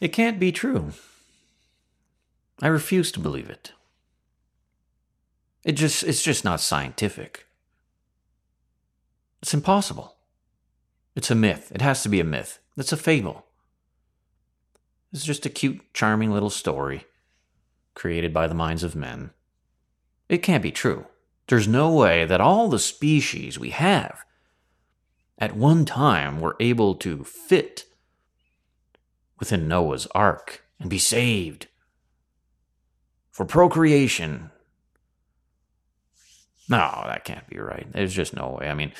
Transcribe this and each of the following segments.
It can't be true. I refuse to believe it. It's just not scientific. It's impossible. It's a myth. It has to be a myth. It's a fable. It's just a cute, charming little story created by the minds of men. It can't be true. There's no way that all the species we have at one time were able to fit within Noah's ark and be saved for procreation. No, that can't be right. There's just no way. I mean,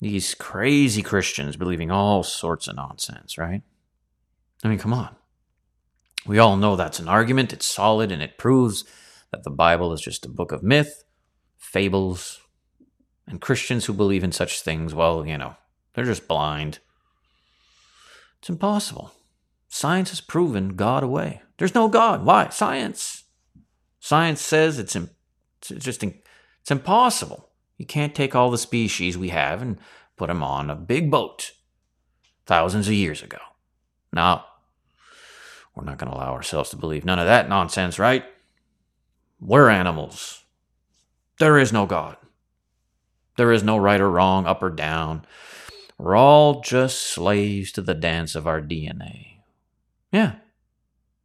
these crazy Christians believing all sorts of nonsense, right? I mean, come on. We all know that's an argument. It's solid, and it proves that the Bible is just a book of myth, fables, and Christians who believe in such things, well, you know, they're just blind. It's impossible. Science has proven God away. There's no God. Why? Science. Science says it's impossible. You can't take all the species we have and put them on a big boat thousands of years ago. Now, we're not going to allow ourselves to believe none of that nonsense, right? We're animals. There is no God. There is no right or wrong, up or down. We're all just slaves to the dance of our DNA. Yeah.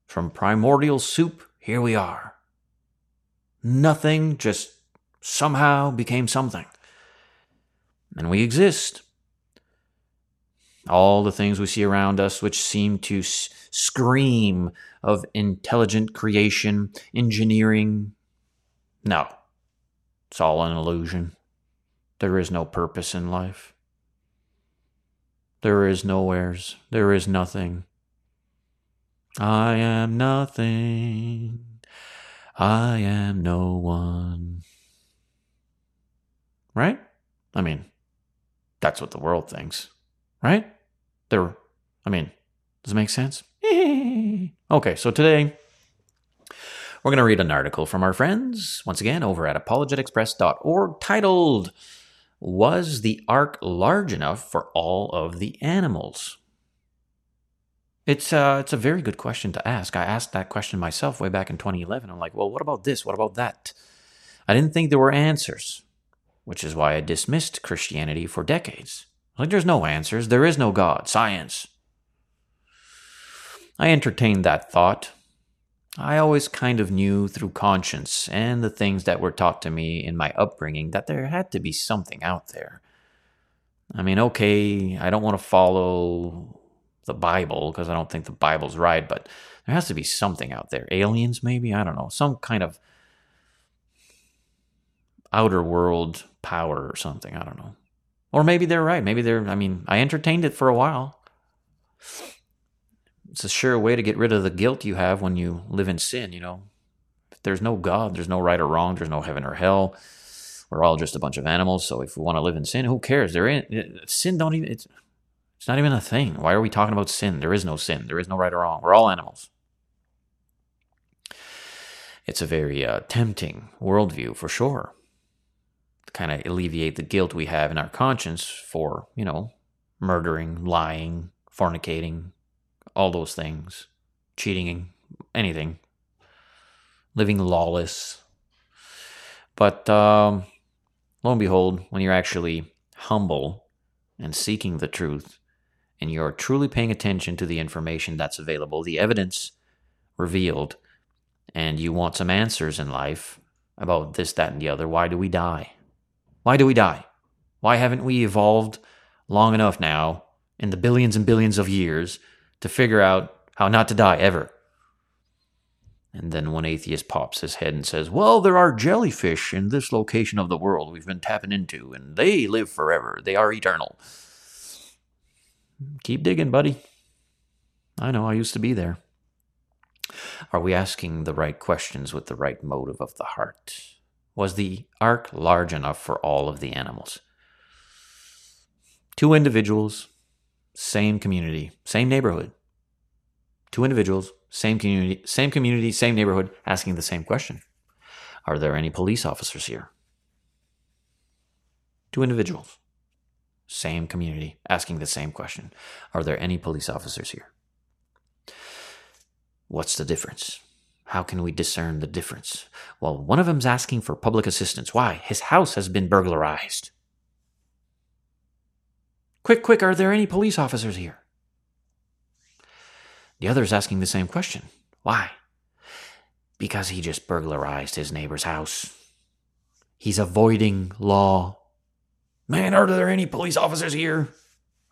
From primordial soup, here we are. Nothing just somehow became something. And we exist. All the things we see around us which seem to scream of intelligent creation, engineering. No, it's all an illusion. There is no purpose in life. There is nowheres. There is nothing. I am nothing. I am no one. Right? I mean, that's what the world thinks. Right? Does it make sense? Okay, so today we're going to read an article from our friends, once again, over at ApologeticsPress.org, titled, Was the Ark Large Enough for All of the Animals? It's a very good question to ask. I asked that question myself way back in 2011. I'm like, well, what about this? What about that? I didn't think there were answers, which is why I dismissed Christianity for decades. Like, there's no answers. There is no God. Science. I entertained that thought. I always kind of knew through conscience and the things that were taught to me in my upbringing that there had to be something out there. I mean, okay, I don't want to follow the Bible because I don't think the Bible's right, but there has to be something out there. Aliens, maybe? I don't know. Some kind of outer world power or something. I don't know. Or maybe they're right. I entertained it for a while. It's a sure way to get rid of the guilt you have when you live in sin, you know. If there's no God, there's no right or wrong, there's no heaven or hell. We're all just a bunch of animals, so if we want to live in sin, who cares? It's not even a thing. Why are we talking about sin? There is no sin. There is no right or wrong. We're all animals. It's a very tempting worldview, for sure. Kind of alleviate the guilt we have in our conscience for, you know, murdering, lying, fornicating, all those things, cheating, anything, living lawless. But lo and behold, when you're actually humble and seeking the truth, and you're truly paying attention to the information that's available, the evidence revealed, and you want some answers in life about this, that, and the other, why do we die? Why do we die? Why haven't we evolved long enough now, in the billions and billions of years, to figure out how not to die ever? And then one atheist pops his head and says, well, there are jellyfish in this location of the world we've been tapping into, and they live forever. They are eternal. Keep digging, buddy. I know, I used to be there. Are we asking the right questions with the right motive of the heart? Was the ark large enough for all of the animals? 2 individuals, same community, same neighborhood. 2 individuals, same community, same neighborhood, asking the same question. Are there any police officers here? 2 individuals, same community, asking the same question. Are there any police officers here? What's the difference? How can we discern the difference? Well, one of them's asking for public assistance. Why? His house has been burglarized. Quick, quick, are there any police officers here? The other's asking the same question. Why? Because he just burglarized his neighbor's house. He's avoiding law. Man, are there any police officers here?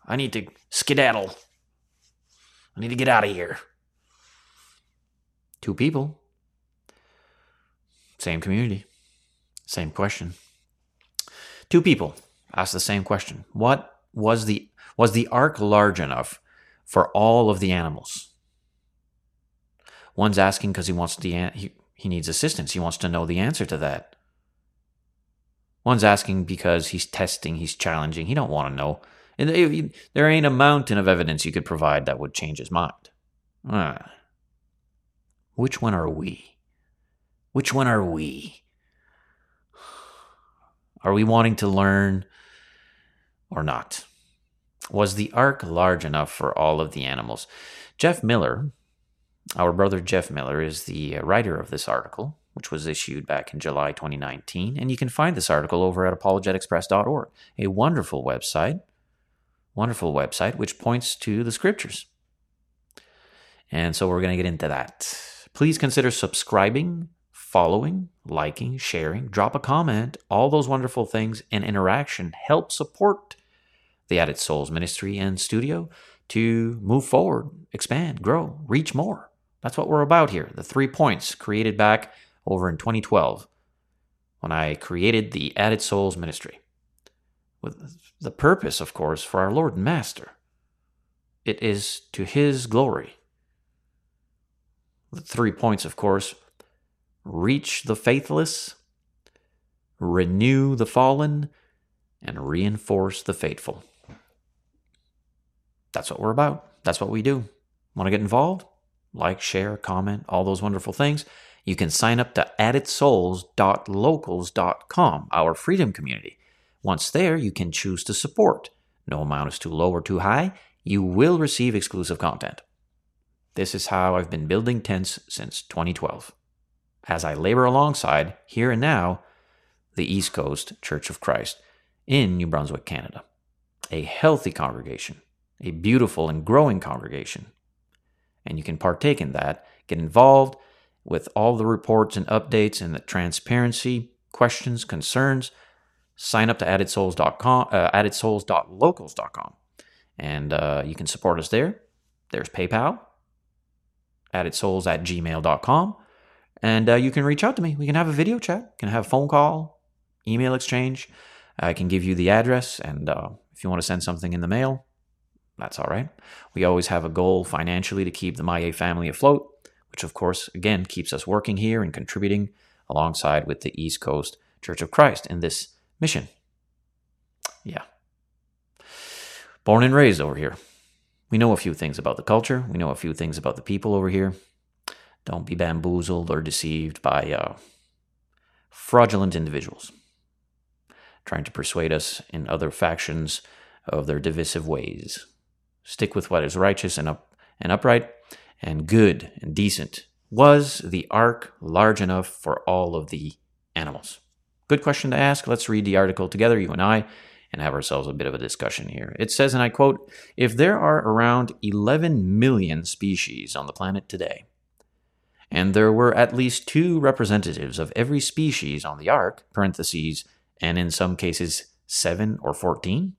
I need to skedaddle. I need to get out of here. Two people. Same community. Same question. Two people asked the same question. What was the ark large enough for all of the animals? One's asking because he needs assistance. He wants to know the answer to that. One's asking because he's testing, he's challenging. He don't want to know. And there ain't a mountain of evidence you could provide that would change his mind. Which one are we? Which one are we? Are we wanting to learn or not? Was the ark large enough for all of the animals? Jeff Miller, our brother Jeff Miller, is the writer of this article, which was issued back in July 2019. And you can find this article over at ApologeticsPress.org, a wonderful website which points to the scriptures. And so we're going to get into that. Please consider subscribing, following, liking, sharing, drop a comment. All those wonderful things and interaction help support the Added Souls ministry and studio to move forward, expand, grow, reach more. That's what we're about here. The 3 points created back over in 2012 when I created the Added Souls ministry. With the purpose, of course, for our Lord and Master. It is to His glory. The 3 points, of course, reach the faithless, renew the fallen, and reinforce the faithful. That's what we're about. That's what we do. Want to get involved? Like, share, comment, all those wonderful things. You can sign up to addedsouls.locals.com, our freedom community. Once there, you can choose to support. No amount is too low or too high. You will receive exclusive content. This is how I've been building tents since 2012, as I labor alongside, here and now, the East Coast Church of Christ in New Brunswick, Canada. A healthy congregation, a beautiful and growing congregation. And you can partake in that, get involved with all the reports and updates and the transparency, questions, concerns. Sign up to addedsouls.locals.com. And you can support us there. There's PayPal, addedsouls@gmail.com. And you can reach out to me. We can have a video chat. Can have a phone call, email exchange. I can give you the address. And if you want to send something in the mail, that's all right. We always have a goal financially to keep the Maia family afloat, which, of course, again, keeps us working here and contributing alongside with the East Coast Church of Christ in this mission. Yeah. Born and raised over here. We know a few things about the culture. We know a few things about the people over here. Don't be bamboozled or deceived by fraudulent individuals trying to persuade us in other factions of their divisive ways. Stick with what is righteous and upright and good and decent. Was the ark large enough for all of the animals? Good question to ask. Let's read the article together, you and I, and have ourselves a bit of a discussion here. It says, and I quote, "If there are around 11 million species on the planet today, and there were at least 2 representatives of every species on the ark, parentheses, and in some cases 7 or 14,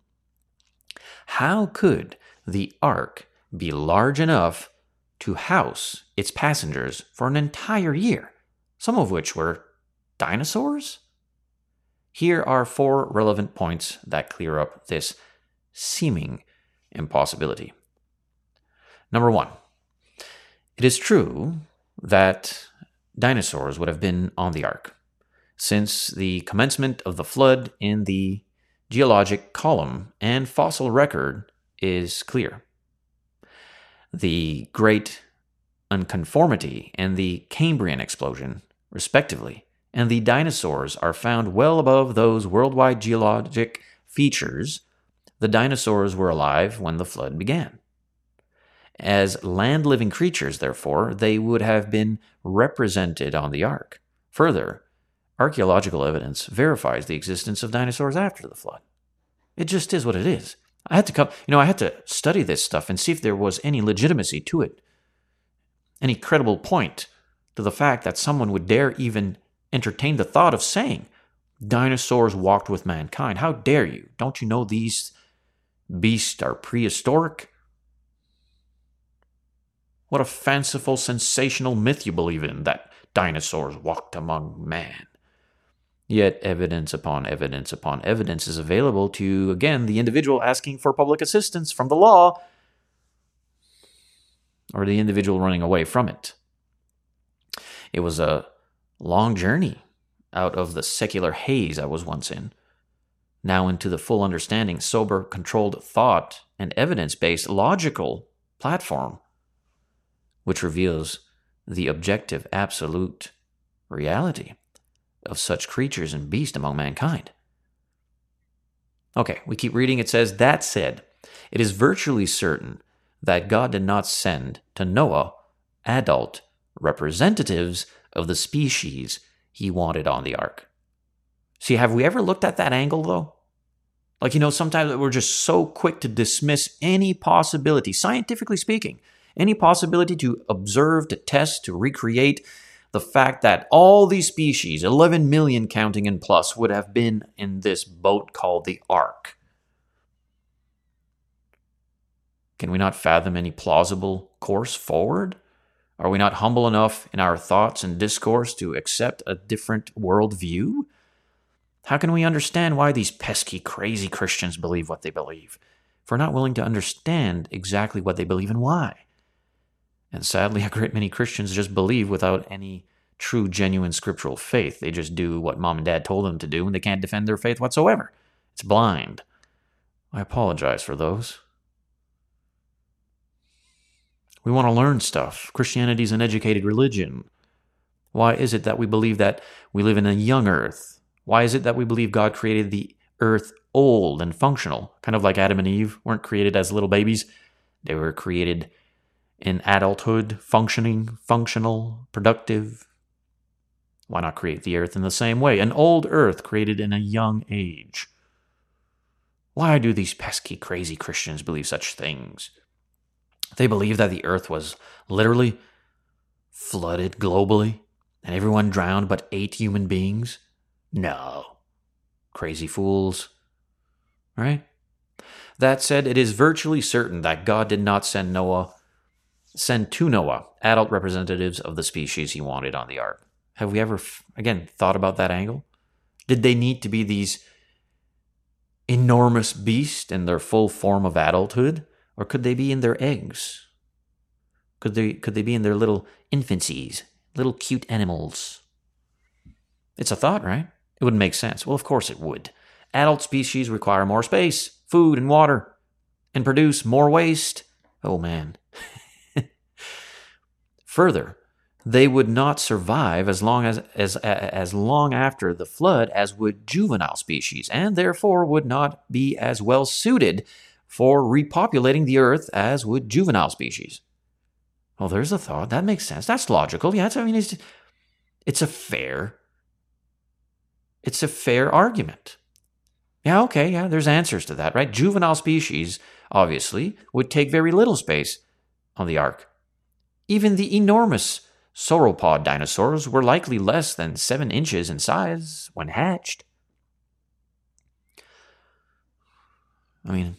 how could the ark be large enough to house its passengers for an entire year, some of which were dinosaurs?" Here are 4 relevant points that clear up this seeming impossibility. Number 1, it is true that dinosaurs would have been on the ark since the commencement of the flood in the geologic column and fossil record is clear. The Great Unconformity and the Cambrian explosion, respectively, and the dinosaurs are found well above those worldwide geologic features. The dinosaurs were alive when the flood began. As land-living creatures, therefore, they would have been represented on the ark. Further, archaeological evidence verifies the existence of dinosaurs after the flood. It just is what it is. I had to study this stuff and see if there was any legitimacy to it, any credible point to the fact that someone would dare even entertain the thought of saying, dinosaurs walked with mankind. How dare you? Don't you know these beasts are prehistoric? What a fanciful, sensational myth you believe in, that dinosaurs walked among man. Yet evidence upon evidence is available to, again, the individual asking for public assistance from the law or the individual running away from it. It was a long journey out of the secular haze I was once in, now into the full understanding, sober, controlled thought and evidence-based logical platform, which reveals the objective, absolute reality of such creatures and beasts among mankind. Okay, we keep reading. It says, that said, it is virtually certain that God did not send to Noah adult representatives of the species he wanted on the ark. See, have we ever looked at that angle, though? Sometimes we're just so quick to dismiss any possibility, scientifically speaking, any possibility to observe, to test, to recreate the fact that all these species, 11 million counting and plus, would have been in this boat called the ark. Can we not fathom any plausible course forward? Are we not humble enough in our thoughts and discourse to accept a different worldview? How can we understand why these pesky, crazy Christians believe what they believe, if we're not willing to understand exactly what they believe and why? And sadly, a great many Christians just believe without any true, genuine scriptural faith. They just do what mom and dad told them to do, and they can't defend their faith whatsoever. It's blind. I apologize for those. We want to learn stuff. Christianity is an educated religion. Why is it that we believe that we live in a young earth? Why is it that we believe God created the earth old and functional? Kind of like Adam and Eve weren't created as little babies. They were created in adulthood, functioning, functional, productive. Why not create the earth in the same way? An old earth created in a young age. Why do these pesky, crazy Christians believe such things? They believe that the earth was literally flooded globally and everyone drowned but 8 human beings? No. Crazy fools. Right? That said, it is virtually certain that God did not send to Noah adult representatives of the species he wanted on the ark. Have we ever, again, thought about that angle? Did they need to be these enormous beasts in their full form of adulthood? Or could they be in their eggs? Could they be in their little infancies, little cute animals? It's a thought, right? It would make sense. Well, of course it would. Adult species require more space, food, and water, and produce more waste. Oh, man. Further, they would not survive as long after the flood as would juvenile species, and therefore would not be as well suited for repopulating the earth as would juvenile species. Well, there's a thought. That makes sense. That's logical. Yeah, it's a fair argument. Yeah, okay, yeah, there's answers to that, right? Juvenile species, obviously, would take very little space on the ark. Even the enormous sauropod dinosaurs were likely less than 7 inches in size when hatched. I mean,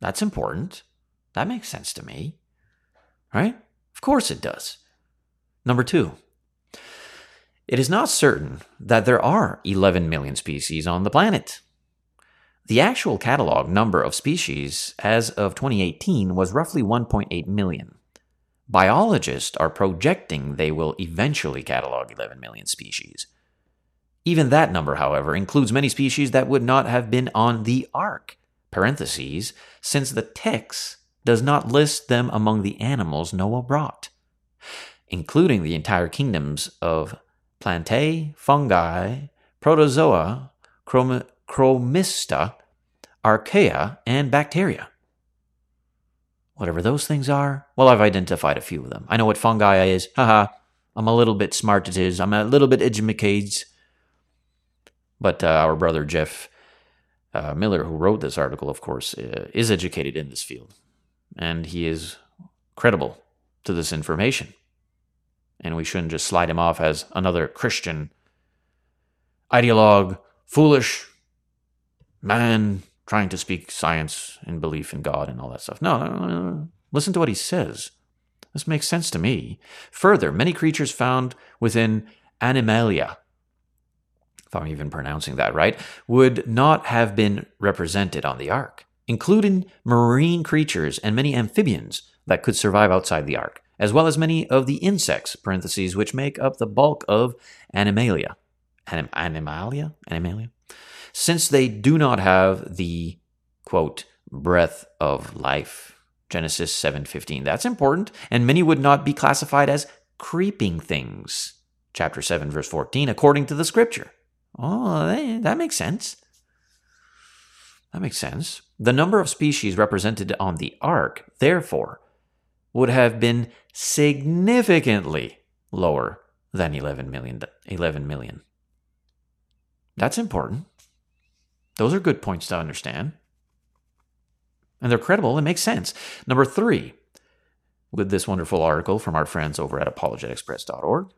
that's important. That makes sense to me, right? Of course it does. Number 2, it is not certain that there are 11 million species on the planet. The actual catalog number of species as of 2018 was roughly 1.8 million. Biologists are projecting they will eventually catalog 11 million species. Even that number, however, includes many species that would not have been on the ark. Parentheses, since the text does not list them among the animals Noah brought, including the entire kingdoms of plantae, fungi, protozoa, chromista, archaea, and bacteria. whatever those things are. Well, I've identified a few of them. I know what fungi is. Haha. I'm a little bit smart at his. I'm a little bit edumacated. But our brother Jeff Miller, who wrote this article, of course, is educated in this field. And he is credible to this information. And we shouldn't just slide him off as another Christian ideologue, foolish man trying to speak science and belief in God and all that stuff. No. Listen to what he says. This makes sense to me. Further, many creatures found within Animalia, if I'm even pronouncing that right, would not have been represented on the ark, including marine creatures and many amphibians that could survive outside the ark, as well as many of the insects, parentheses, which make up the bulk of Animalia. Animalia? Since they do not have the, quote, breath of life, Genesis 7:15. That's important, and many would not be classified as creeping things, chapter 7, verse 14, according to the scripture. Oh, that makes sense. That makes sense. The number of species represented on the ark, therefore, would have been significantly lower than 11 million. That's important. Those are good points to understand. And they're credible. It makes sense. Number three, with this wonderful article from our friends over at ApologeticsPress.org,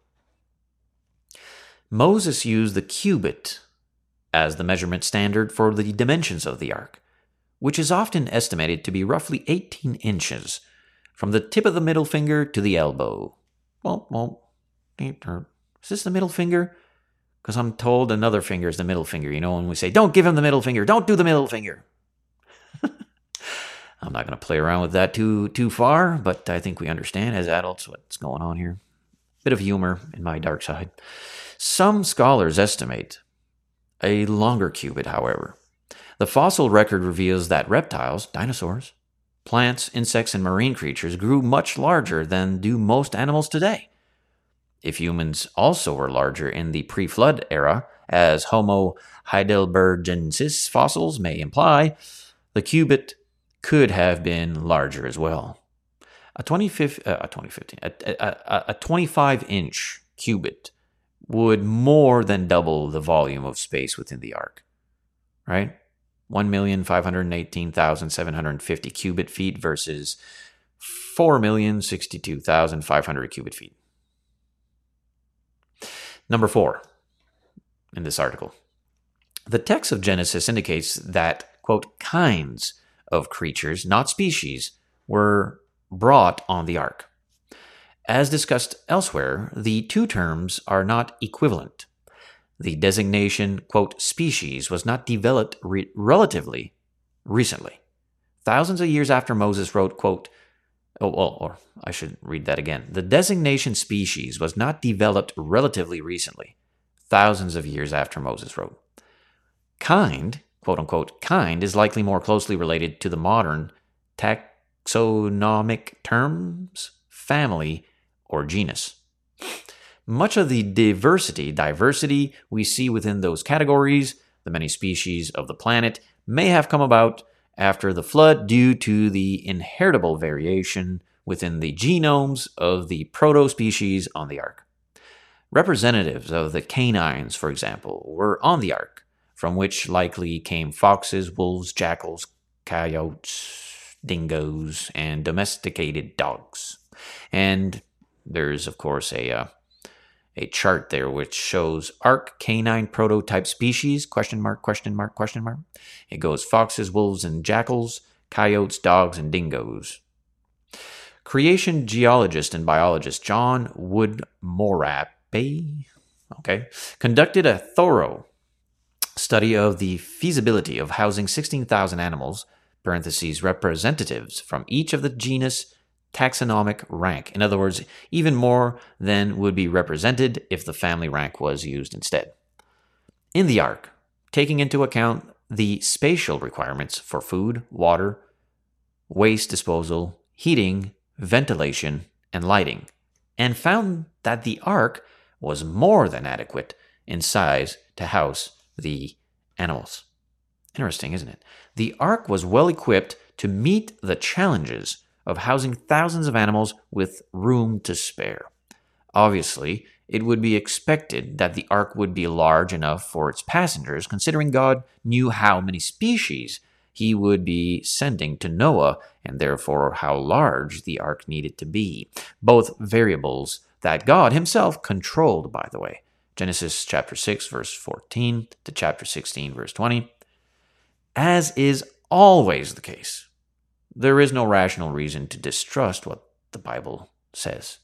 Moses used the cubit as the measurement standard for the dimensions of the ark, which is often estimated to be roughly 18 inches from the tip of the middle finger to the elbow. Well, is this the middle finger? Because I'm told another finger is the middle finger. You know, when we say, don't give him the middle finger. Don't do the middle finger. I'm not going to play around with that too far, but I think we understand as adults what's going on here. Bit of humor in my dark side. Some scholars estimate a longer cubit, however. The fossil record reveals that reptiles, dinosaurs, plants, insects, and marine creatures grew much larger than do most animals today. If humans also were larger in the pre-flood era, as Homo heidelbergensis fossils may imply, the cubit could have been larger as well. A 25-inch cubit would more than double the volume of space within the ark, right? 1,518,750 cubic feet versus 4,062,500 cubic feet. Number four, in this article, the text of Genesis indicates that, quote, kinds of creatures, not species, were brought on the ark. As discussed elsewhere, the two terms are not equivalent. The designation, quote, species was not developed relatively recently. Thousands of years after Moses wrote, quote, I should read that again. The designation species was not developed relatively recently, thousands of years after Moses wrote. Kind, quote unquote, kind is likely more closely related to the modern taxonomic terms, family, or genus. Much of the diversity we see within those categories, the many species of the planet, may have come about after the flood due to the inheritable variation within the genomes of the proto-species on the ark. Representatives of the canines, for example, were on the ark, from which likely came foxes, wolves, jackals, coyotes, dingoes, and domesticated dogs. And there's, of course, a chart there which shows ark canine prototype species, ? It goes foxes, wolves, and jackals, coyotes, dogs, and dingoes. Creation geologist and biologist John Woodmorappe, conducted a thorough study of the feasibility of housing 16,000 animals, parentheses, representatives from each of the genus taxonomic rank. In other words, even more than would be represented if the family rank was used instead. In the ark, taking into account the spatial requirements for food, water, waste disposal, heating, ventilation, and lighting, and found that the ark was more than adequate in size to house the animals. Interesting, isn't it? The ark was well equipped to meet the challenges of housing thousands of animals with room to spare. Obviously, it would be expected that the ark would be large enough for its passengers, considering God knew how many species he would be sending to Noah, and therefore how large the ark needed to be. Both variables that God himself controlled, by the way. Genesis chapter 6, verse 14 to chapter 16, verse 20. As is always the case, there is no rational reason to distrust what the Bible says.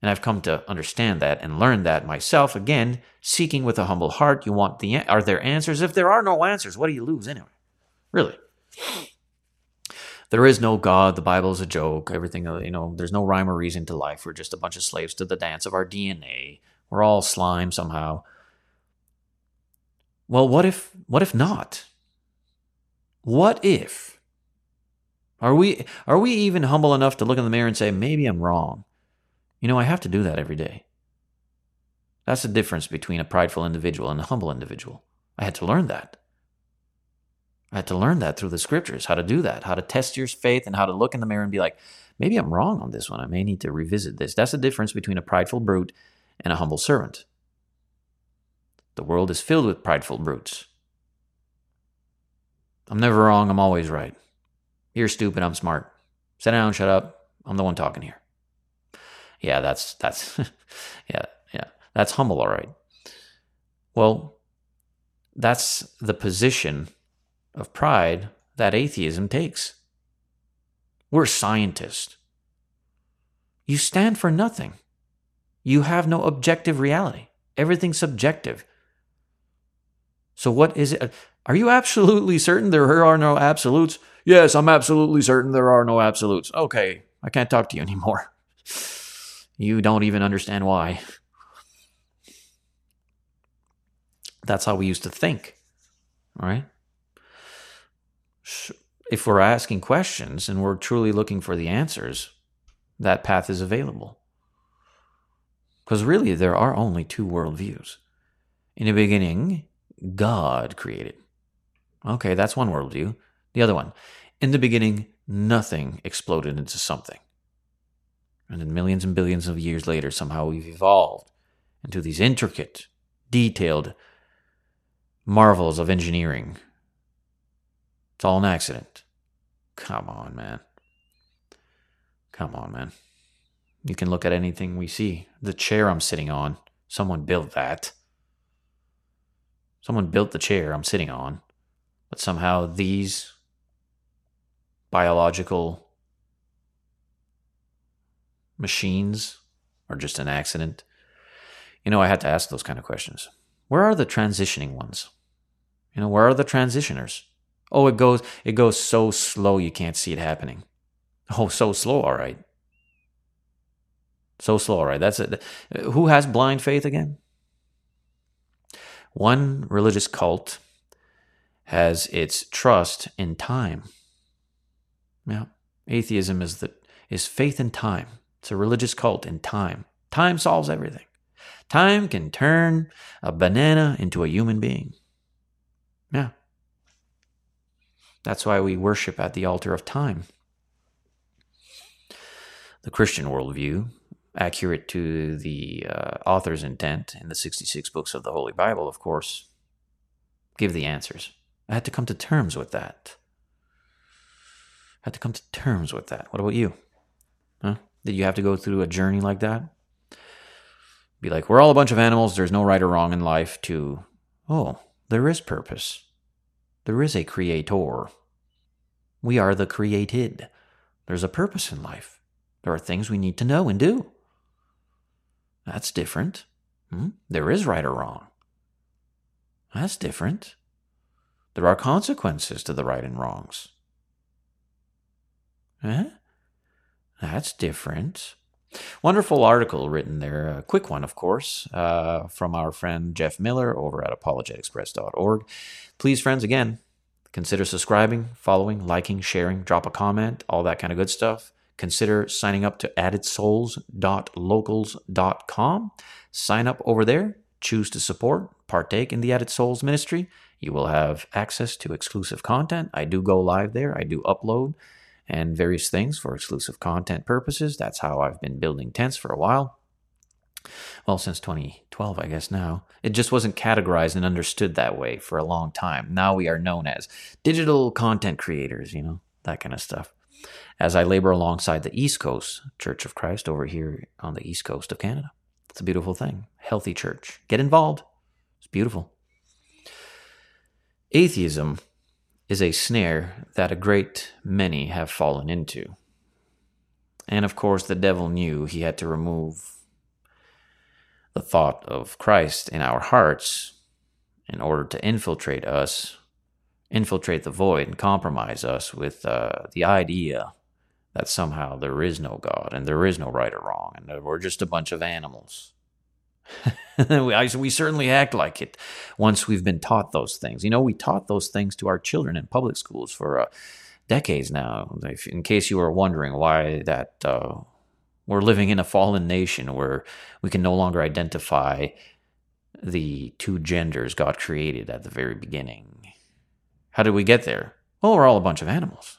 And I've come to understand that and learn that myself. Again, seeking with a humble heart, you want are there answers? If there are no answers, what do you lose anyway? Really. There is no God. The Bible is a joke. Everything, there's no rhyme or reason to life. We're just a bunch of slaves to the dance of our DNA. We're all slime somehow. Well, what if not? What if? Are we even humble enough to look in the mirror and say, maybe I'm wrong? I have to do that every day. That's the difference between a prideful individual and a humble individual. I had to learn that. I had to learn that through the scriptures, how to do that, how to test your faith, and how to look in the mirror and be like, maybe I'm wrong on this one. I may need to revisit this. That's the difference between a prideful brute and a humble servant. The world is filled with prideful brutes. I'm never wrong. I'm always right. You're stupid. I'm smart. Sit down. Shut up. I'm the one talking here. Yeah, that's yeah, that's humble, all right. Well, that's the position of pride that atheism takes. We're scientists. You stand for nothing. You have no objective reality. Everything's subjective. So what is it? Are you absolutely certain there are no absolutes? Yes, I'm absolutely certain there are no absolutes. Okay, I can't talk to you anymore. You don't even understand why. That's how we used to think, right? If we're asking questions and we're truly looking for the answers, that path is available. Because really, there are only two worldviews. In the beginning, God created. Okay, that's one worldview. The other one, in the beginning, nothing exploded into something. And then millions and billions of years later, somehow we've evolved into these intricate, detailed marvels of engineering. It's all an accident. Come on, man. You can look at anything we see. The chair I'm sitting on, someone built that. Someone built the chair I'm sitting on. But somehow these biological machines are just an accident. I had to ask those kind of questions. Where are the transitioning ones? Where are the transitioners? Oh, it goes so slow you can't see it happening. Oh, so slow, all right. So slow, all right. That's it. Who has blind faith again? One religious cult has its trust in time. Yeah, atheism is faith in time. It's a religious cult in time. Time solves everything. Time can turn a banana into a human being. Yeah. That's why we worship at the altar of time. The Christian worldview, accurate to the author's intent in the 66 books of the Holy Bible, of course, give the answers. I had to come to terms with that. What about you? Huh? Did you have to go through a journey like that? Be like, we're all a bunch of animals, there's no right or wrong in life, to, oh, there is purpose. There is a creator. We are the created. There's a purpose in life. There are things we need to know and do. That's different. There is right or wrong. That's different. There are consequences to the right and wrongs. Huh? That's different. Wonderful article written there, a quick one, of course, from our friend Jeff Miller over at ApologeticsPress.org. Please, friends, again, consider subscribing, following, liking, sharing, drop a comment, all that kind of good stuff. Consider signing up to addedsouls.locals.com. Sign up over there. Choose to support, partake in the Added Souls ministry. You will have access to exclusive content. I do go live there. I do upload. and various things for exclusive content purposes. That's how I've been building tents for a while. Well, since 2012, I guess now. It just wasn't categorized and understood that way for a long time. Now we are known as digital content creators, you know, that kind of stuff. As I labor alongside the East Coast Church of Christ over here on the East Coast of Canada. It's a beautiful thing. Healthy church. Get involved. It's beautiful. Atheism is a snare that a great many have fallen into. And of course, the devil knew he had to remove the thought of Christ in our hearts in order to infiltrate us, infiltrate the void, and compromise us with the idea that somehow there is no God and there is no right or wrong and that we're just a bunch of animals. We certainly act like it once we've been taught those things. You know, we taught those things to our children in public schools for decades now. In case you were wondering why that we're living in a fallen nation where we can no longer identify the two genders God created at the very beginning. How did we get there? Well, we're all a bunch of animals.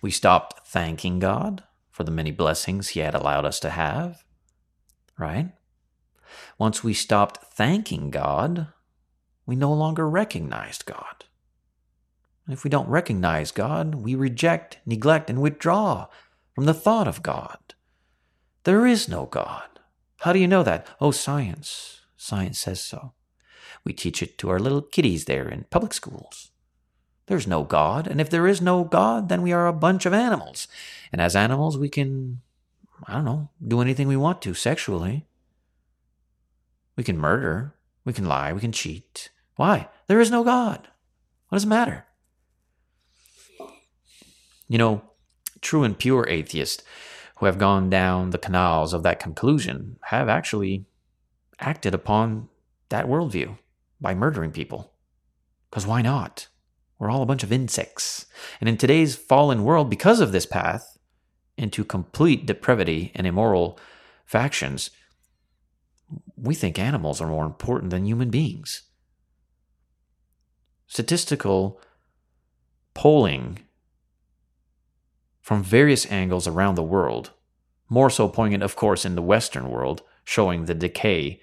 We stopped thanking God for the many blessings He had allowed us to have. Right? Once we stopped thanking God, we no longer recognized God. And if we don't recognize God, we reject, neglect, and withdraw from the thought of God. There is no God. How do you know that? Oh, science. Science says so. We teach it to our little kiddies there in public schools. There's no God, and if there is no God, then we are a bunch of animals. And as animals, we can, I don't know, do anything we want to sexually. We can murder. We can lie. We can cheat. Why? There is no God. What does it matter? You know, true and pure atheists who have gone down the canals of that conclusion have actually acted upon that worldview by murdering people. Because why not? We're all a bunch of insects. And in today's fallen world, because of this path into complete depravity and immoral factions, we think animals are more important than human beings. Statistical polling from various angles around the world, more so poignant, of course, in the Western world, showing the decay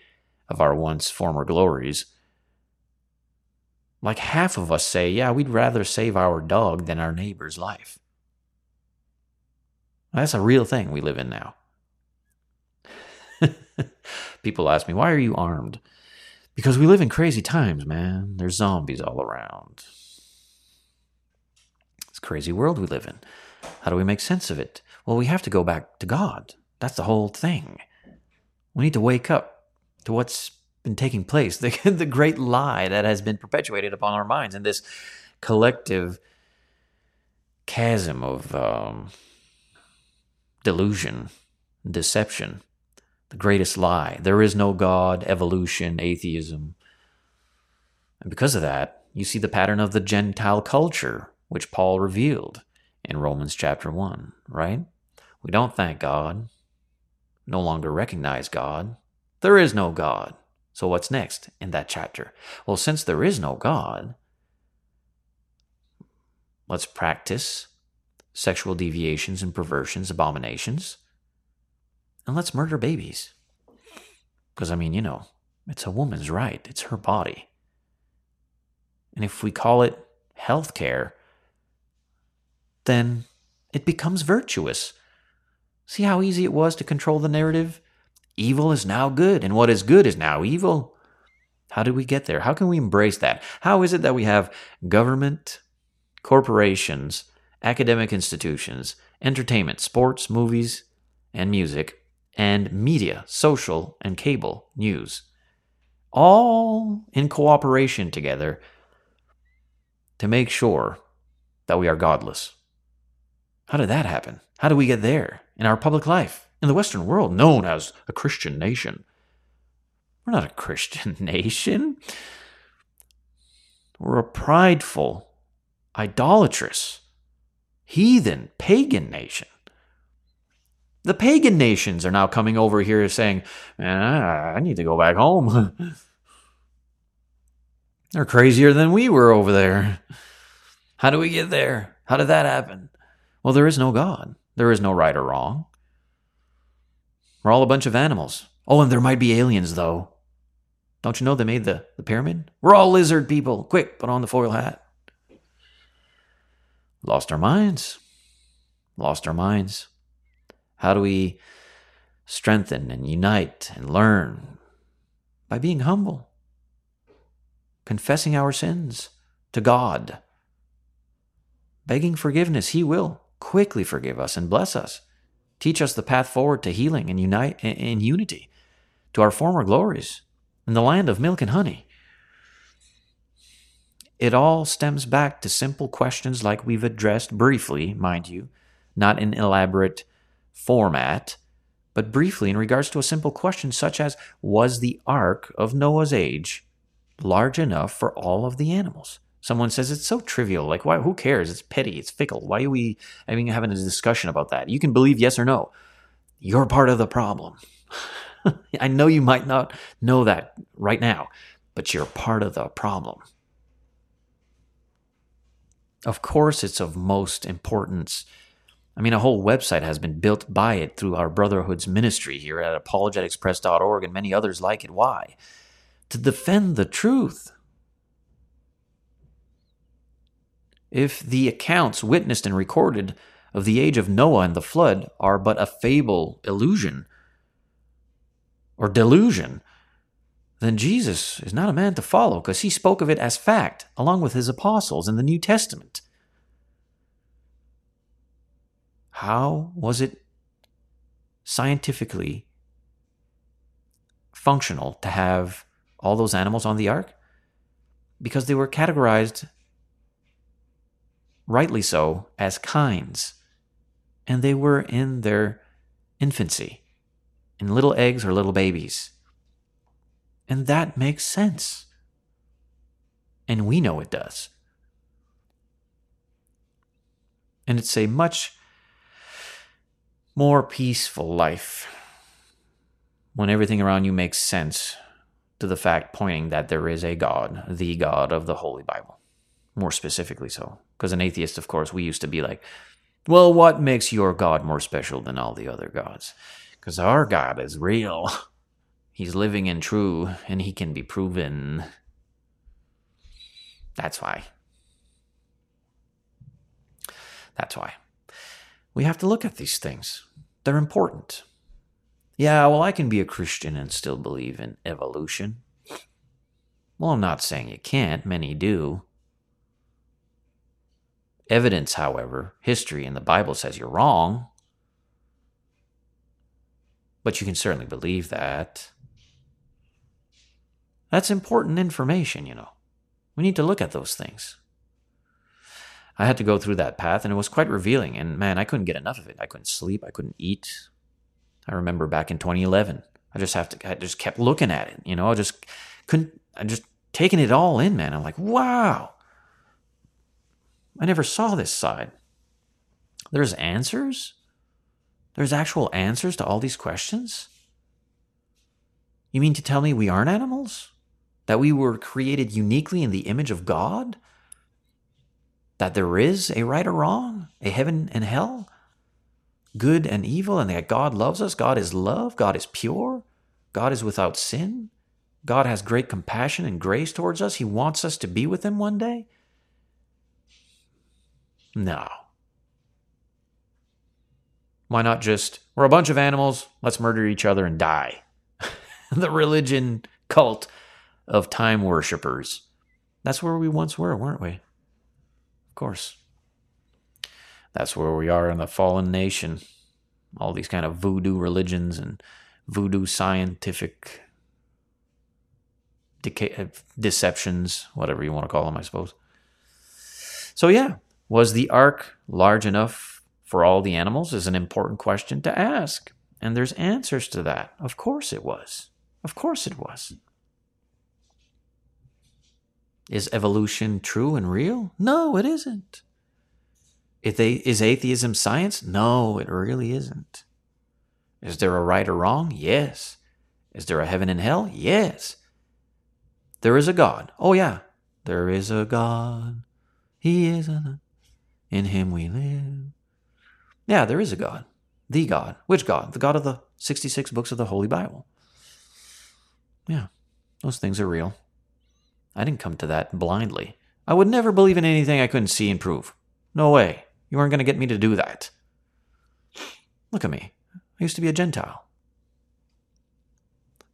of our once former glories. Like half of us say, yeah, we'd rather save our dog than our neighbor's life. That's a real thing we live in now. People ask me, why are you armed? Because we live in crazy times, man. There's zombies all around. It's a crazy world we live in. How do we make sense of it? Well, we have to go back to God. That's the whole thing. We need to wake up to what's been taking place, the great lie that has been perpetuated upon our minds, and this collective chasm of delusion, deception, the greatest lie. There is no God, evolution, atheism. And because of that, you see the pattern of the Gentile culture, which Paul revealed in Romans chapter 1, right? We don't thank God, no longer recognize God. There is no God. So what's next in that chapter? Well, since there is no God, let's practice sexual deviations and perversions, abominations. And let's murder babies. Because, I mean, you know, it's a woman's right. It's her body. And if we call it healthcare, then it becomes virtuous. See how easy it was to control the narrative? Evil is now good, and what is good is now evil. How did we get there? How can we embrace that? How is it that we have government, corporations, academic institutions, entertainment, sports, movies, and music, and media, social, and cable news, all in cooperation together to make sure that we are godless? How did that happen? How do we get there in our public life, in the Western world, known as a Christian nation? We're not a Christian nation. We're a prideful, idolatrous, heathen, pagan nation. The pagan nations are now coming over here saying, I need to go back home. They're crazier than we were over there. How do we get there? How did that happen? Well, there is no God. There is no right or wrong. We're all a bunch of animals. Oh, and there might be aliens, though. Don't you know they made the pyramid? We're all lizard people. Quick, put on the foil hat. Lost our minds. Lost our minds. How do we strengthen and unite and learn? By being humble. Confessing our sins to God. Begging forgiveness. He will quickly forgive us and bless us. Teach us the path forward to healing and unite in unity to our former glories in the land of milk and honey. It all stems back to simple questions like we've addressed briefly, mind you, not in elaborate format, but briefly in regards to a simple question such as, was the Ark of Noah's age large enough for all of the animals? Someone says it's so trivial, like, why? Who cares? It's petty, it's fickle. Why are we having a discussion about that? You can believe yes or no. You're part of the problem. I know you might not know that right now, but you're part of the problem. Of course, it's of most importance. A whole website has been built by it through our brotherhood's ministry here at ApologeticsPress.org and many others like it. Why? To defend the truth. If the accounts witnessed and recorded of the age of Noah and the flood are but a fable, illusion, or delusion, then Jesus is not a man to follow, because he spoke of it as fact, along with his apostles in the New Testament. How was it scientifically functional to have all those animals on the ark? Because they were categorized, rightly so, as kinds, and they were in their infancy, in little eggs or little babies. And that makes sense. And we know it does. And it's a much more peaceful life when everything around you makes sense to the fact pointing that there is a God, the God of the Holy Bible. More specifically so. Because an atheist, of course, we used to be like, well, what makes your God more special than all the other gods? Because our God is real. He's living and true, and he can be proven. That's why. That's why. We have to look at these things. They're important. Yeah, well, I can be a Christian and still believe in evolution. Well, I'm not saying you can't. Many do. Evidence, however, history and the Bible says you're wrong. But you can certainly believe that. That's important information, We need to look at those things. I had to go through that path, and it was quite revealing. And man, I couldn't get enough of it. I couldn't sleep. I couldn't eat. I remember back in 2011, I just kept looking at it. I just taking it all in, man. I'm like, wow. I never saw this side. There's answers. There's actual answers to all these questions? You mean to tell me we aren't animals? That we were created uniquely in the image of God? That there is a right or wrong? A heaven and hell? Good and evil? And that God loves us? God is love? God is pure? God is without sin? God has great compassion and grace towards us? He wants us to be with him one day? No. Why not just, we're a bunch of animals, let's murder each other and die. The religion cult of time worshippers. That's where we once were, weren't we? Of course. That's where we are in the fallen nation. All these kind of voodoo religions and voodoo scientific deceptions, whatever you want to call them, I suppose. So yeah, was the ark large enough for all the animals is an important question to ask. And there's answers to that. Of course it was. Of course it was. Is evolution true and real? No, it isn't. Is atheism science? No, it really isn't. Is there a right or wrong? Yes. Is there a heaven and hell? Yes. There is a God. Oh yeah, there is a God. He is a... In him we live. Yeah, there is a God. The God. Which God? The God of the 66 books of the Holy Bible. Yeah, those things are real. I didn't come to that blindly. I would never believe in anything I couldn't see and prove. No way. You weren't going to get me to do that. Look at me. I used to be a Gentile.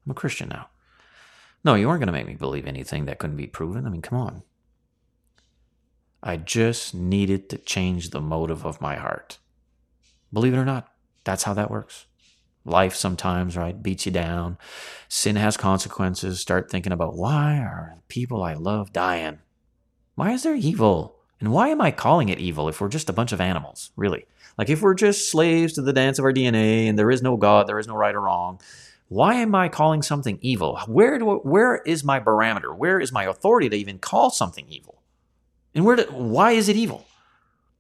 I'm a Christian now. No, you weren't going to make me believe anything that couldn't be proven. I mean, come on. I just needed to change the motive of my heart. Believe it or not, that's how that works. Life sometimes, right, beats you down. Sin has consequences. Start thinking about, why are people I love dying? Why is there evil? And why am I calling it evil if we're just a bunch of animals, really? Like, if we're just slaves to the dance of our DNA and there is no God, there is no right or wrong, why am I calling something evil? Where is my barometer? Where is my authority to even call something evil? And why is it evil?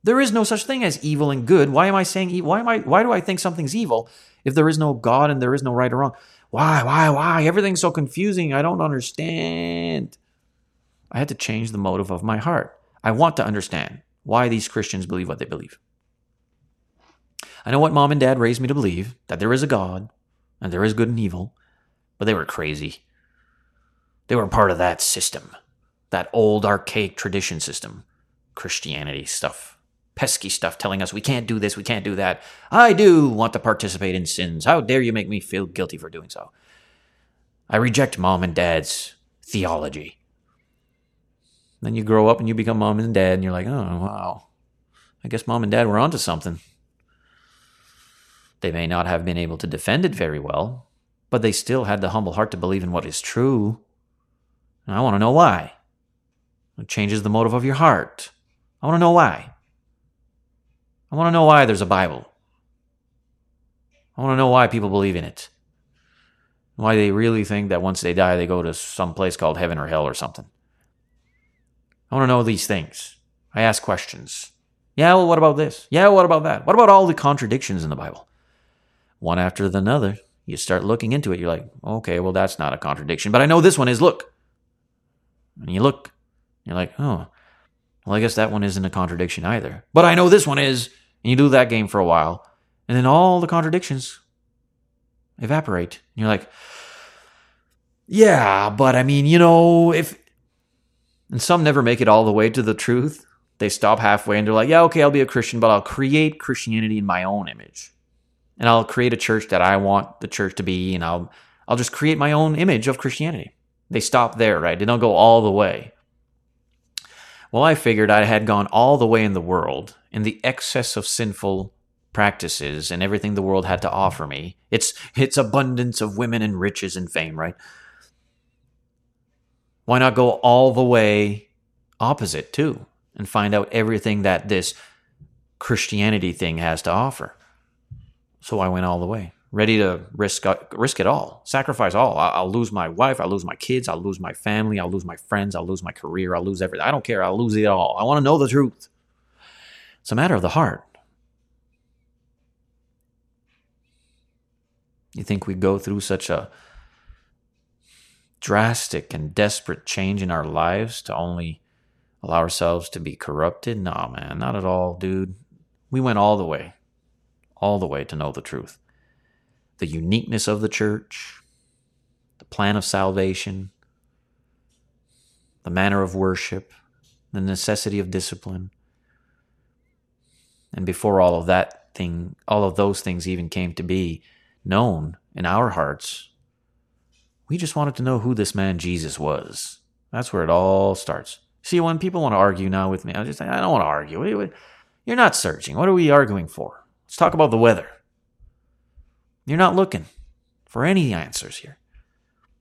There is no such thing as evil and good. Why am I saying evil? Why do I think something's evil if there is no God and there is no right or wrong? Why? Everything's so confusing. I don't understand. I had to change the motive of my heart. I want to understand why these Christians believe what they believe. I know what mom and dad raised me to believe, that there is a God and there is good and evil, but they were crazy. They were part of that system, that old archaic tradition system, Christianity stuff. Pesky stuff telling us we can't do this, we can't do that. I do want to participate in sins. How dare you make me feel guilty for doing so? I reject mom and dad's theology. Then you grow up and you become mom and dad and you're like, oh, wow. I guess mom and dad were onto something. They may not have been able to defend it very well, but they still had the humble heart to believe in what is true. And I want to know why. It changes the motive of your heart. I want to know why. I want to know why there's a Bible. I want to know why people believe in it. Why they really think that once they die, they go to some place called heaven or hell or something. I want to know these things. I ask questions. Yeah, well, what about this? Yeah, what about that? What about all the contradictions in the Bible? One after another, you start looking into it. You're like, okay, well, that's not a contradiction. But I know this one is, look. And you look. You're like, oh, well, I guess that one isn't a contradiction either. But I know this one is. And you do that game for a while. And then all the contradictions evaporate. And you're like, yeah, but I mean, you know, if... And some never make it all the way to the truth. They stop halfway and they're like, yeah, okay, I'll be a Christian, but I'll create Christianity in my own image. And I'll create a church that I want the church to be, and I'll just create my own image of Christianity. They stop there, right? They don't go all the way. Well, I figured I had gone all the way in the world, in the excess of sinful practices and everything the world had to offer me. It's abundance of women and riches and fame, right? Why not go all the way opposite, too, and find out everything that this Christianity thing has to offer? So I went all the way, ready to risk it all, sacrifice all. I'll lose my wife, I'll lose my kids, I'll lose my family, I'll lose my friends, I'll lose my career, I'll lose everything. I don't care, I'll lose it all. I want to know the truth. It's a matter of the heart. You think we go through such a drastic and desperate change in our lives to only allow ourselves to be corrupted? No, man, not at all, dude. We went all the way to know the truth. The uniqueness of the church, the plan of salvation, the manner of worship, the necessity of discipline. And before all of that thing, all of those things even came to be known in our hearts, we just wanted to know who this man Jesus was. That's where it all starts. See, when people want to argue now with me, I don't want to argue. You're not searching. What are we arguing for? Let's talk about the weather. You're not looking for any answers here.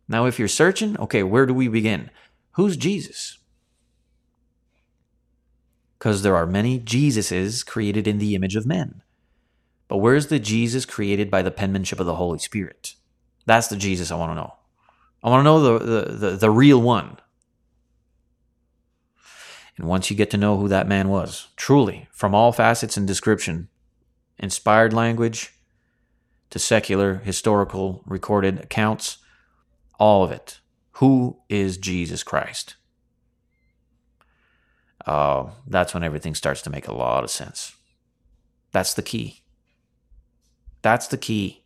Now, if you're searching, okay, where do we begin? Who's Jesus? Because there are many Jesuses created in the image of men. But where's the Jesus created by the penmanship of the Holy Spirit? That's the Jesus I want to know. I want to know the real one. And once you get to know who that man was, truly, from all facets and description, inspired language to secular, historical, recorded accounts, all of it. Who is Jesus Christ? that's when everything starts to make a lot of sense. That's the key. That's the key.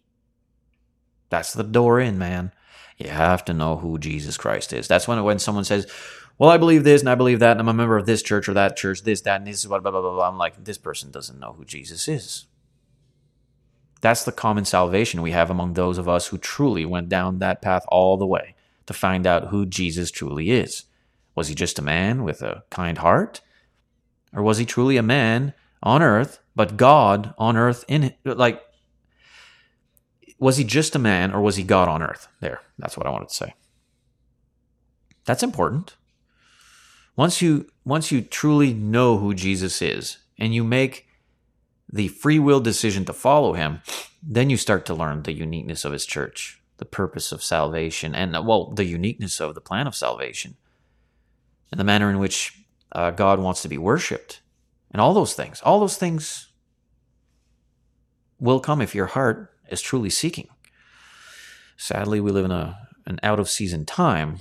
That's the door in, man. You have to know who Jesus Christ is. That's when someone says, well, I believe this and I believe that, and I'm a member of this church or that church, this, that, and this, blah, blah, blah, blah. I'm like, this person doesn't know who Jesus is. That's the common salvation we have among those of us who truly went down that path all the way to find out who Jesus truly is. Was he just a man with a kind heart? Or was he truly a man on earth, but God on earth in it? Like, was he just a man or was he God on earth? There, that's what I wanted to say. That's important. Once you truly know who Jesus is and you make the free will decision to follow him, then you start to learn the uniqueness of his church, the purpose of salvation, and, well, the uniqueness of the plan of salvation, and the manner in which God wants to be worshipped, and all those things. All those things will come if your heart is truly seeking. Sadly, we live in an out-of-season time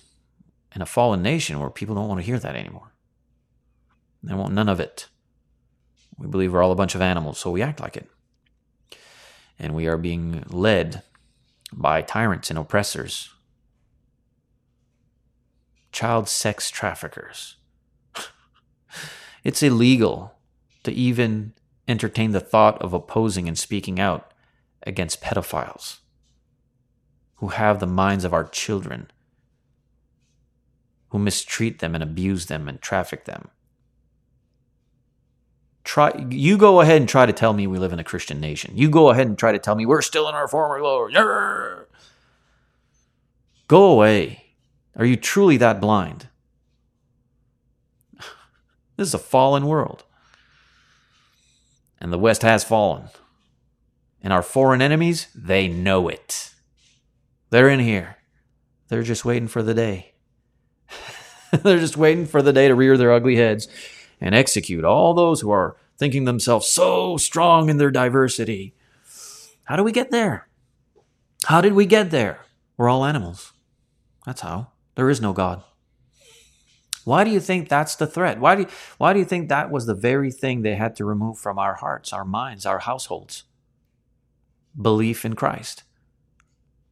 in a fallen nation where people don't want to hear that anymore. They want none of it. We believe we're all a bunch of animals, so we act like it. And we are being led by tyrants and oppressors. Child sex traffickers. It's illegal to even entertain the thought of opposing and speaking out against pedophiles who have the minds of our children, who mistreat them and abuse them and traffic them. You go ahead and try to tell me we live in a Christian nation. You go ahead and try to tell me we're still in our former glory. Go away. Are you truly that blind? This is a fallen world. And the West has fallen. And our foreign enemies, they know it. They're in here. They're just waiting for the day. They're just waiting for the day to rear their ugly heads and execute all those who are thinking themselves so strong in their diversity. How do we get there? How did we get there? We're all animals. That's how. There is no God. Why do you think that's the threat? Why do you think that was the very thing they had to remove from our hearts, our minds, our households? Belief in Christ.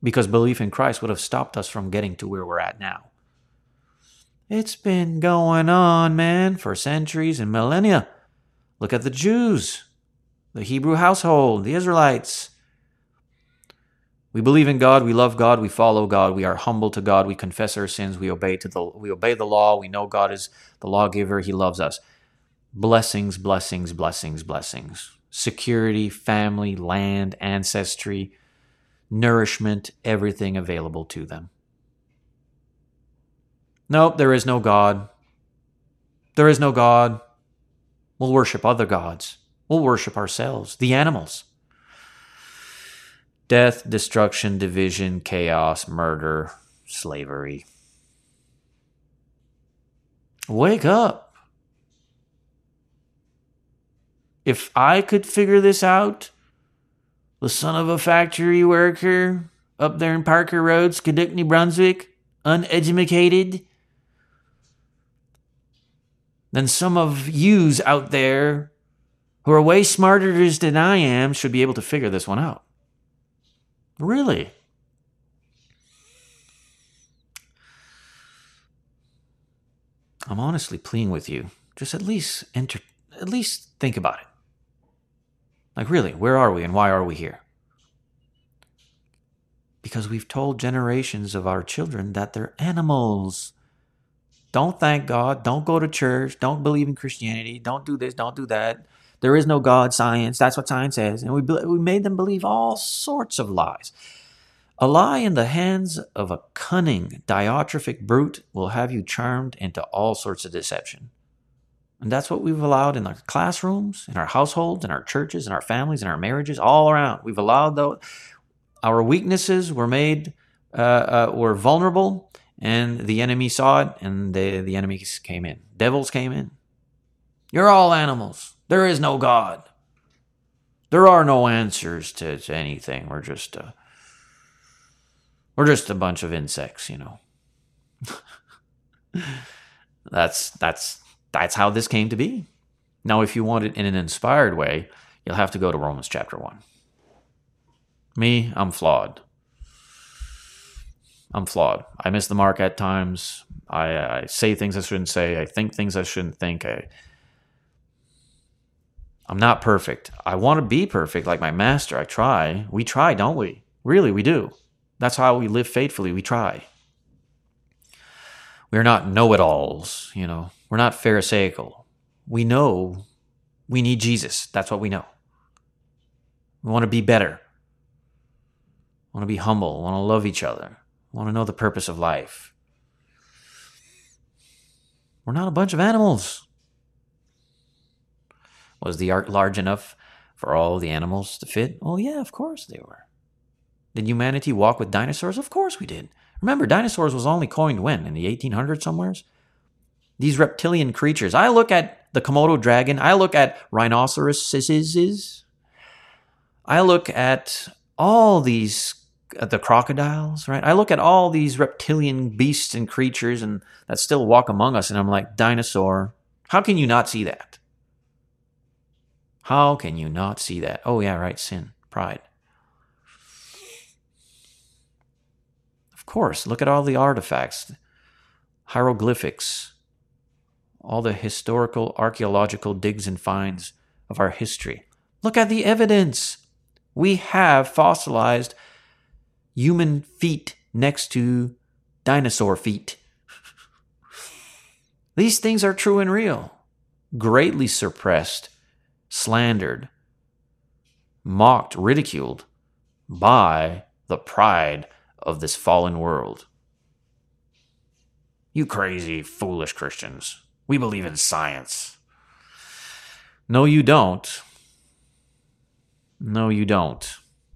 Because belief in Christ would have stopped us from getting to where we're at now. It's been going on, man, for centuries and millennia. Look at the Jews, the Hebrew household, the Israelites. We believe in God, we love God, we follow God, we are humble to God, we confess our sins, we obey the law, we know God is the lawgiver, he loves us. Blessings, blessings, blessings, blessings. Security, family, land, ancestry, nourishment, everything available to them. Nope, there is no God. There is no God. We'll worship other gods. We'll worship ourselves, the animals. Death, destruction, division, chaos, murder, slavery. Wake up. If I could figure this out, the son of a factory worker up there in Parker Road, Skidoo, New Brunswick, uneducated, then some of yous out there who are way smarter than I am should be able to figure this one out. Really? I'm honestly pleading with you. Just at least think about it. Like, really, where are we and why are we here? Because we've told generations of our children that they're animals. Don't thank God. Don't go to church. Don't believe in Christianity. Don't do this. Don't do that. There is no God. Science. That's what science says. And we made them believe all sorts of lies. A lie in the hands of a cunning, diatrophic brute will have you charmed into all sorts of deception. And that's what we've allowed in our classrooms, in our households, in our churches, in our families, in our marriages, all around. We've allowed those. Our weaknesses were made, were vulnerable, and the enemy saw it, and the enemies came in. Devils came in. You're all animals. There is no God. There are no answers to anything. We're just a bunch of insects, you know. That's that's how this came to be. Now, if you want it in an inspired way, you'll have to go to Romans chapter 1. Me, I'm flawed. I'm flawed. I miss the mark at times. I say things I shouldn't say. I think things I shouldn't think. I'm not perfect. I want to be perfect like my master. I try. We try, don't we? Really, we do. That's how we live faithfully. We try. We're not know-it-alls, you know. We're not pharisaical. We know we need Jesus. That's what we know. We want to be better. We want to be humble. We want to love each other. We want to know the purpose of life. We're not a bunch of animals. Was the ark large enough for all the animals to fit? Oh, yeah, of course they were. Did humanity walk with dinosaurs? Of course we did. Remember, dinosaurs was only coined when? In the 1800s somewheres? These reptilian creatures. I look at the Komodo dragon. I look at rhinoceroses. I look at all these, the crocodiles, right? I look at all these reptilian beasts and creatures and that still walk among us, and I'm like, dinosaur. How can you not see that? How can you not see that? Oh, yeah, right, sin, pride. Of course, look at all the artifacts, hieroglyphics, all the historical, archaeological digs and finds of our history. Look at the evidence. We have fossilized human feet next to dinosaur feet. These things are true and real, greatly suppressed, slandered, mocked, ridiculed by the pride of this fallen world. You crazy, foolish Christians. We believe in science. No, you don't. No, you don't.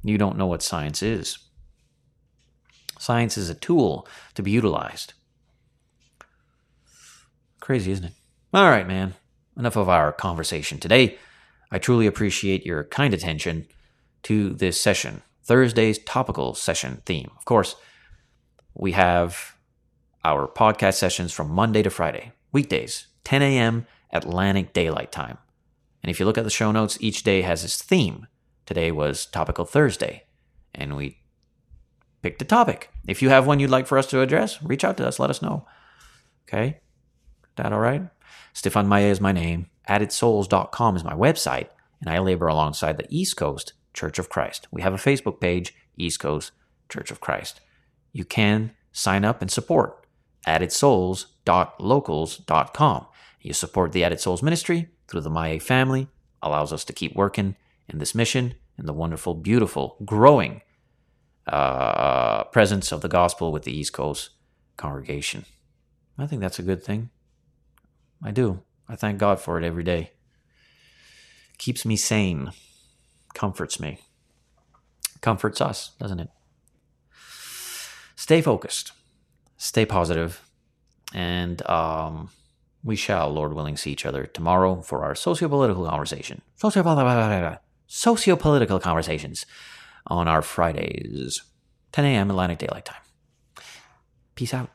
You don't know what science is. Science is a tool to be utilized. Crazy, isn't it? All right, man. Enough of our conversation today. I truly appreciate your kind attention to this session, Thursday's topical session theme. Of course, we have our podcast sessions from Monday to Friday, weekdays, 10 a.m. Atlantic Daylight Time. And if you look at the show notes, each day has its theme. Today was Topical Thursday, and we picked a topic. If you have one you'd like for us to address, reach out to us, let us know. Okay? That all right? Stephane Maia is my name. AddedSouls.com is my website, and I labor alongside the East Coast Church of Christ. We have a Facebook page, East Coast Church of Christ. You can sign up and support addedsouls.locals.com. You support the Added Souls ministry through the Maia family, allows us to keep working in this mission and the wonderful, beautiful, growing presence of the gospel with the East Coast congregation. I think that's a good thing. I do. I thank God for it every day. Keeps me sane. Comforts me. Comforts us, doesn't it? Stay focused. Stay positive. And we shall, Lord willing, see each other tomorrow for our sociopolitical conversation. Sociopolitical conversations on our Fridays, 10 a.m. Atlantic Daylight Time. Peace out.